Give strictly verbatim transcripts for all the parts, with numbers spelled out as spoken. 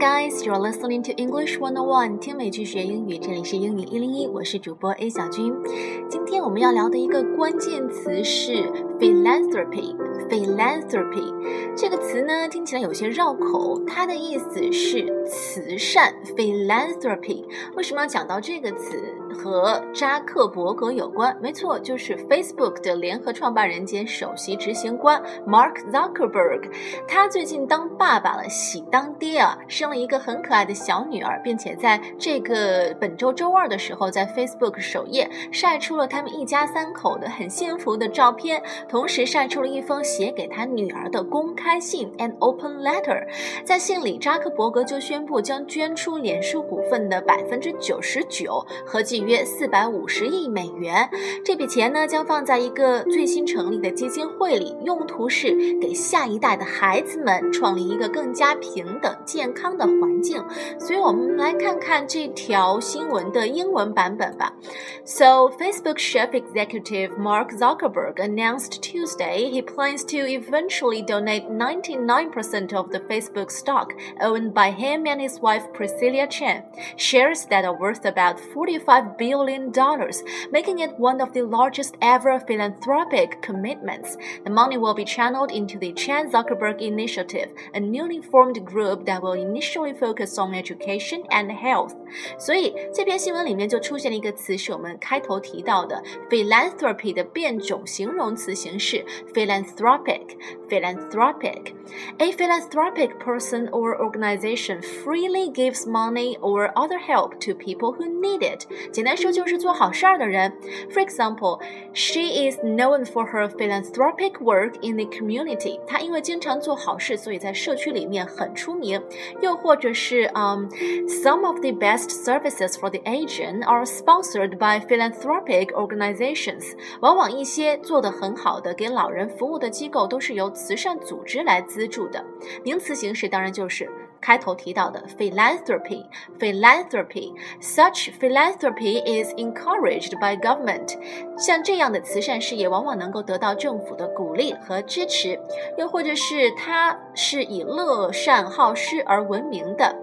guys, you're listening to English one oh one, 听美剧学英语，这里是英语一零一，我是主播 A 小军。今天我们要聊的一个关键词是 philanthropy, philanthropy 这个词呢听起来有些绕口，它的意思是慈善 philanthropy。 为什么要讲到这个词？和扎克伯格有关，没错，就是 Facebook 的联合创办人兼首席执行官 Mark Zuckerberg。 他最近当爸爸了，喜当爹啊，生了一个很可爱的小女儿，并且在这个本周周二的时候在 Facebook 首页晒出了他们一家三口的很幸福的照片，同时晒出了一封写给他女儿的公开信 An open letter。 在信里，扎克伯格就宣布将捐出脸书股份的 百分之九十九， 合计约四百五十亿美元。这笔钱呢将放在一个最新成立的基金会里，用途是给下一代的孩子们创立一个更加平等健康的环境。所以我们来看看这条新闻的英文版本吧。 So, Facebook chief executive Mark Zuckerberg announced Tuesday he plans to eventually donate ninety-nine percent of the Facebook stock owned by him and his wife Priscilla Chan, shares that are worth about forty-five billion dollars, making it one of the largest ever philanthropic commitments. The money will be channeled into the Chan Zuckerberg Initiative, a newly formed group that will initially focus on education and health. 所以这篇新闻里面就出现了一个词，是我们开头提到的 philanthropy 的变种形容词形式 philanthropic, philanthropic. A philanthropic person or organization freely gives money or other help to people who need it.简单说就是做好事儿的人。 For example, she is known for her philanthropic work in the community. 她因为经常做好事，所以在社区里面很出名。又或者是 um, Some of the best services for the aged are sponsored by philanthropic organizations. 往往一些做得很好的给老人服务的机构都是由慈善组织来资助的。名词形式当然就是开头提到的 philanthropy, philanthropy. Such philanthropy is encouraged by government. 像这样的慈善事业往往能够得到政府的鼓励和支持，又或者是它是以乐善好施而闻名的。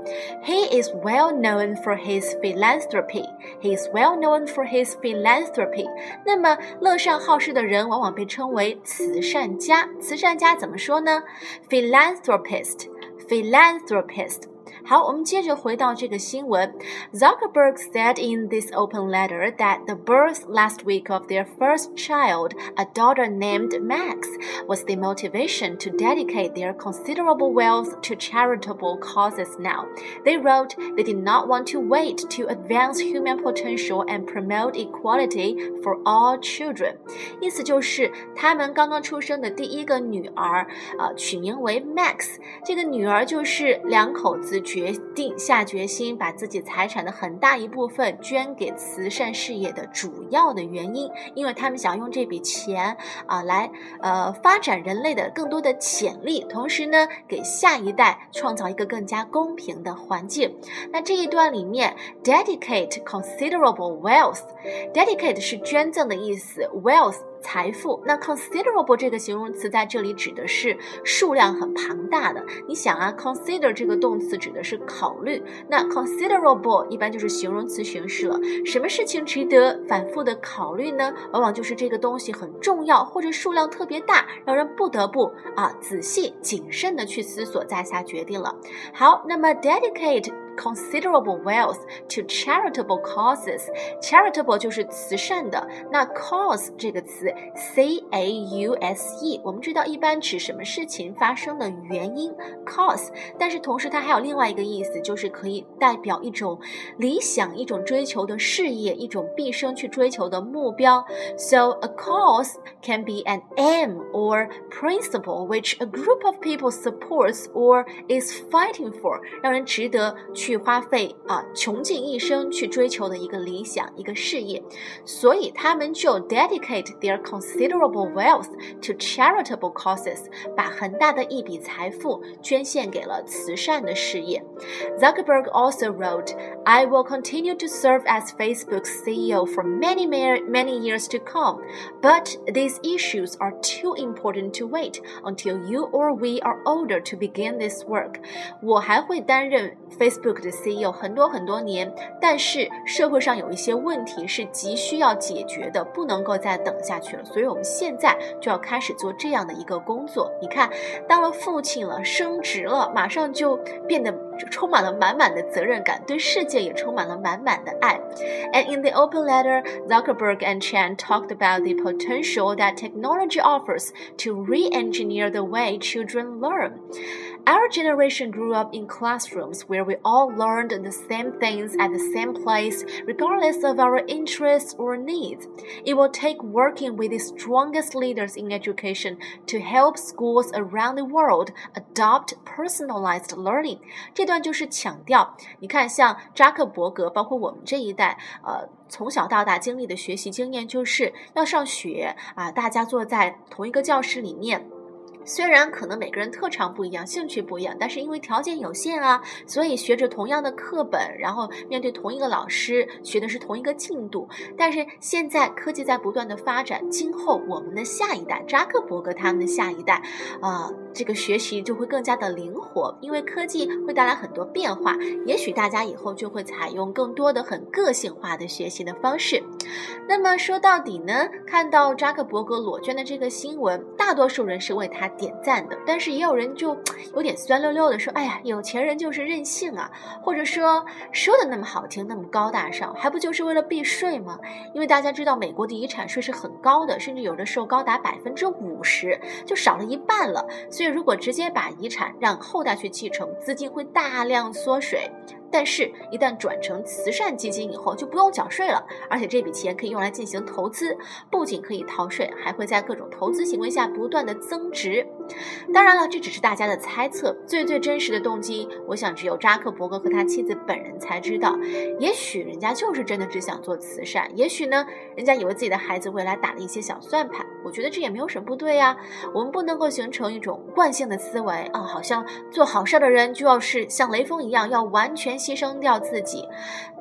He is well known for his philanthropy. He is well known for his philanthropy. 那么乐善好施的人往往被称为慈善家。慈善家怎么说呢？ Philanthropist.Philanthropist. 好，我们接着回到这个新闻。 Zuckerberg said in this open letter that the birth last week of their first child, a daughter named Max, was the motivation to dedicate their considerable wealth to charitable causes now. They wrote they did not want to wait to advance human potential and promote equality for all children. 意思就是他们刚刚出生的第一个女儿、呃、取名为 Max， 这个女儿就是两口子决定下决心把自己财产的很大一部分捐给慈善事业的主要的原因，因为他们想用这笔钱啊来呃发展人类的更多的潜力，同时呢给下一代创造一个更加公平的环境。那这一段里面 dedicate considerable wealth， dedicate 是捐赠的意思， wealth财富，那 considerable 这个形容词在这里指的是数量很庞大的。你想啊 consider 这个动词指的是考虑，那 considerable 一般就是形容词形式了。什么事情值得反复的考虑呢？往往就是这个东西很重要，或者数量特别大，让人不得不啊仔细谨慎的去思索再下决定了。好，那么 dedicate considerable wealth to charitable causes. Charitable 就是慈善的，那 cause 这个词 C A U S E 我们知道一般指什么事情发生的原因 cause， 但是同时它还有另外一个意思，就是可以代表一种理想，一种追求的事业，一种毕生去追求的目标。 So a cause can be an aim or principle which a group of people supports or is fighting for， 让人值得去去花费啊、呃、穷尽一生去追求的一个理想一个事业，所以他们就 dedicate their considerable wealth to charitable causes， 把很大的一笔财富捐献给了慈善的事业。 Zuckerberg also wrote, I will continue to serve as Facebook's C E O for many many years to come, but these issues are too important to wait until you or we are older to begin this work. 我还会担任 Facebook 的 C E O 很多很多年，但是社会上有一些问题是急需要解决的，不能够再等下去了，所以我们现在就要开始做这样的一个工作。你看，当了父亲了，升职了，马上就变得充满了满满的责任感，对世界也充满了满满的爱。 And in the open letter, Zuckerberg and Chan talked about the potential that technology offers to re-engineer the way children learn. Our generation grew up in classrooms where we all learned the same things at the same place, regardless of our interests or needs. It will take working with the strongest leaders in education to help schools around the world adopt personalized learning. 这段就是强调，你看像扎克伯格包括我们这一代呃从小到大经历的学习经验就是要上学啊，大家坐在同一个教室里面，虽然可能每个人特长不一样，兴趣不一样，但是因为条件有限啊，所以学着同样的课本，然后面对同一个老师，学的是同一个进度。但是现在科技在不断的发展，今后我们的下一代，扎克伯格他们的下一代啊、呃，这个学习就会更加的灵活，因为科技会带来很多变化，也许大家以后就会采用更多的很个性化的学习的方式。那么说到底呢，看到扎克伯格裸捐的这个新闻，大多数人是为他点赞的，但是也有人就有点酸溜溜的说，哎呀，有钱人就是任性啊，或者说说的那么好听那么高大上，还不就是为了避税吗？因为大家知道美国的遗产税是很高的，甚至有的时候高达 百分之五十， 就少了一半了，所以如果直接把遗产让后代去继承，资金会大量缩水，但是一旦转成慈善基金以后就不用缴税了，而且这笔钱可以用来进行投资，不仅可以逃税，还会在各种投资行为下不断的增值。当然了，这只是大家的猜测，最最真实的动机我想只有扎克伯格和他妻子本人才知道，也许人家就是真的只想做慈善，也许呢人家以为自己的孩子未来打了一些小算盘，我觉得这也没有什么不对啊。我们不能够形成一种惯性的思维啊，好像做好事的人就要是像雷锋一样，要完全牺牲掉自己，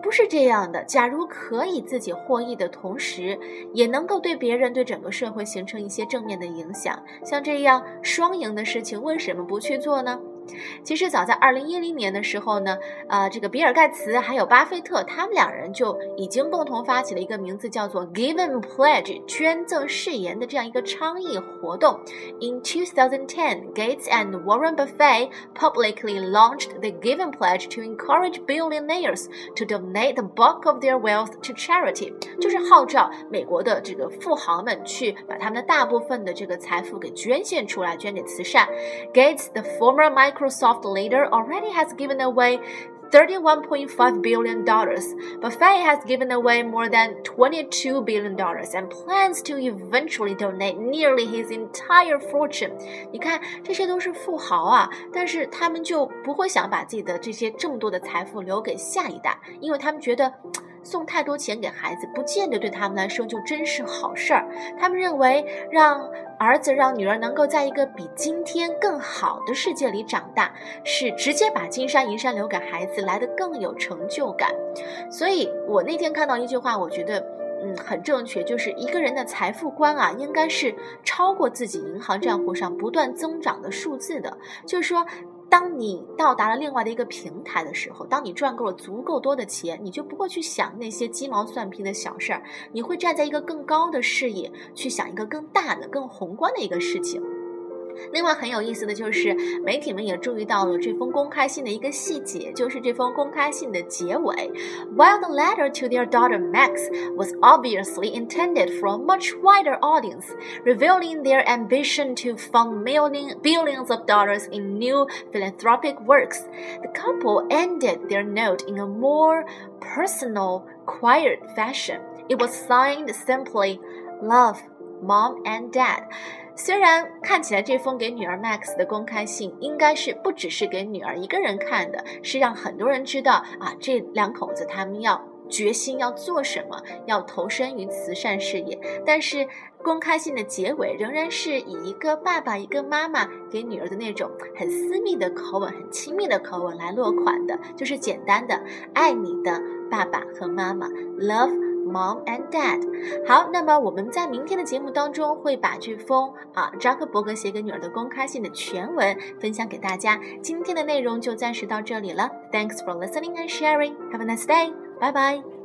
不是这样的。假如可以自己获益的同时，也能够对别人对整个社会形成一些正面的影响，像这样双赢的事情为什么不去做呢？其实早在二零一零年的时候呢、呃、这个比尔盖茨还有巴菲特他们两人就已经共同发起了一个名字叫做 Giving Pledge 捐赠誓言的这样一个倡议活动。 In twenty ten, Gates and Warren Buffett publicly launched the Giving Pledge to encourage billionaires to donate the bulk of their wealth to charity， 就是号召美国的这个富豪们去把他们的大部分的这个财富给捐献出来，捐给慈善。 Gates, the former Microsoft Microsoft leader, already has given away thirty-one point five billion dollars. Buffett has given away more than twenty-two billion dollars and plans to eventually donate nearly his entire fortune. 你看，这些都是富豪啊，但是他们就不会想把自己的这些这么多的财富留给下一代，因为他们觉得送太多钱给孩子不见得对他们来说就真是好事儿。他们认为让儿子让女儿能够在一个比今天更好的世界里长大，是直接把金山银山留给孩子来得更有成就感。所以我那天看到一句话，我觉得嗯，很正确，就是一个人的财富观啊，应该是超过自己银行账户上不断增长的数字的。就是说当你到达了另外的一个平台的时候，当你赚够了足够多的钱，你就不会去想那些鸡毛蒜皮的小事儿，你会站在一个更高的视野去想一个更大的更宏观的一个事情。另外很有意思的就是媒体们也注意到了这封公开信的一个细节，就是这封公开信的结尾 While the letter to their daughter Max was obviously intended for a much wider audience, revealing their ambition to fund million, billions of dollars in new philanthropic works, the couple ended their note in a more personal, quiet fashion. It was signed simply, Love Mom and Dad。 虽然看起来这封给女儿 Max 的公开信应该是不只是给女儿一个人看的，是让很多人知道啊，这两口子他们要决心要做什么，要投身于慈善事业，但是公开信的结尾仍然是以一个爸爸一个妈妈给女儿的那种很私密的口吻，很亲密的口吻来落款的，就是简单的爱你的爸爸和妈妈， Love Mom and Dad。 好，那么我们在明天的节目当中会把这封啊扎克伯格写给女儿的公开信的全文分享给大家。今天的内容就暂时到这里了。 Thanks for listening and sharing. Have a nice day. Bye bye.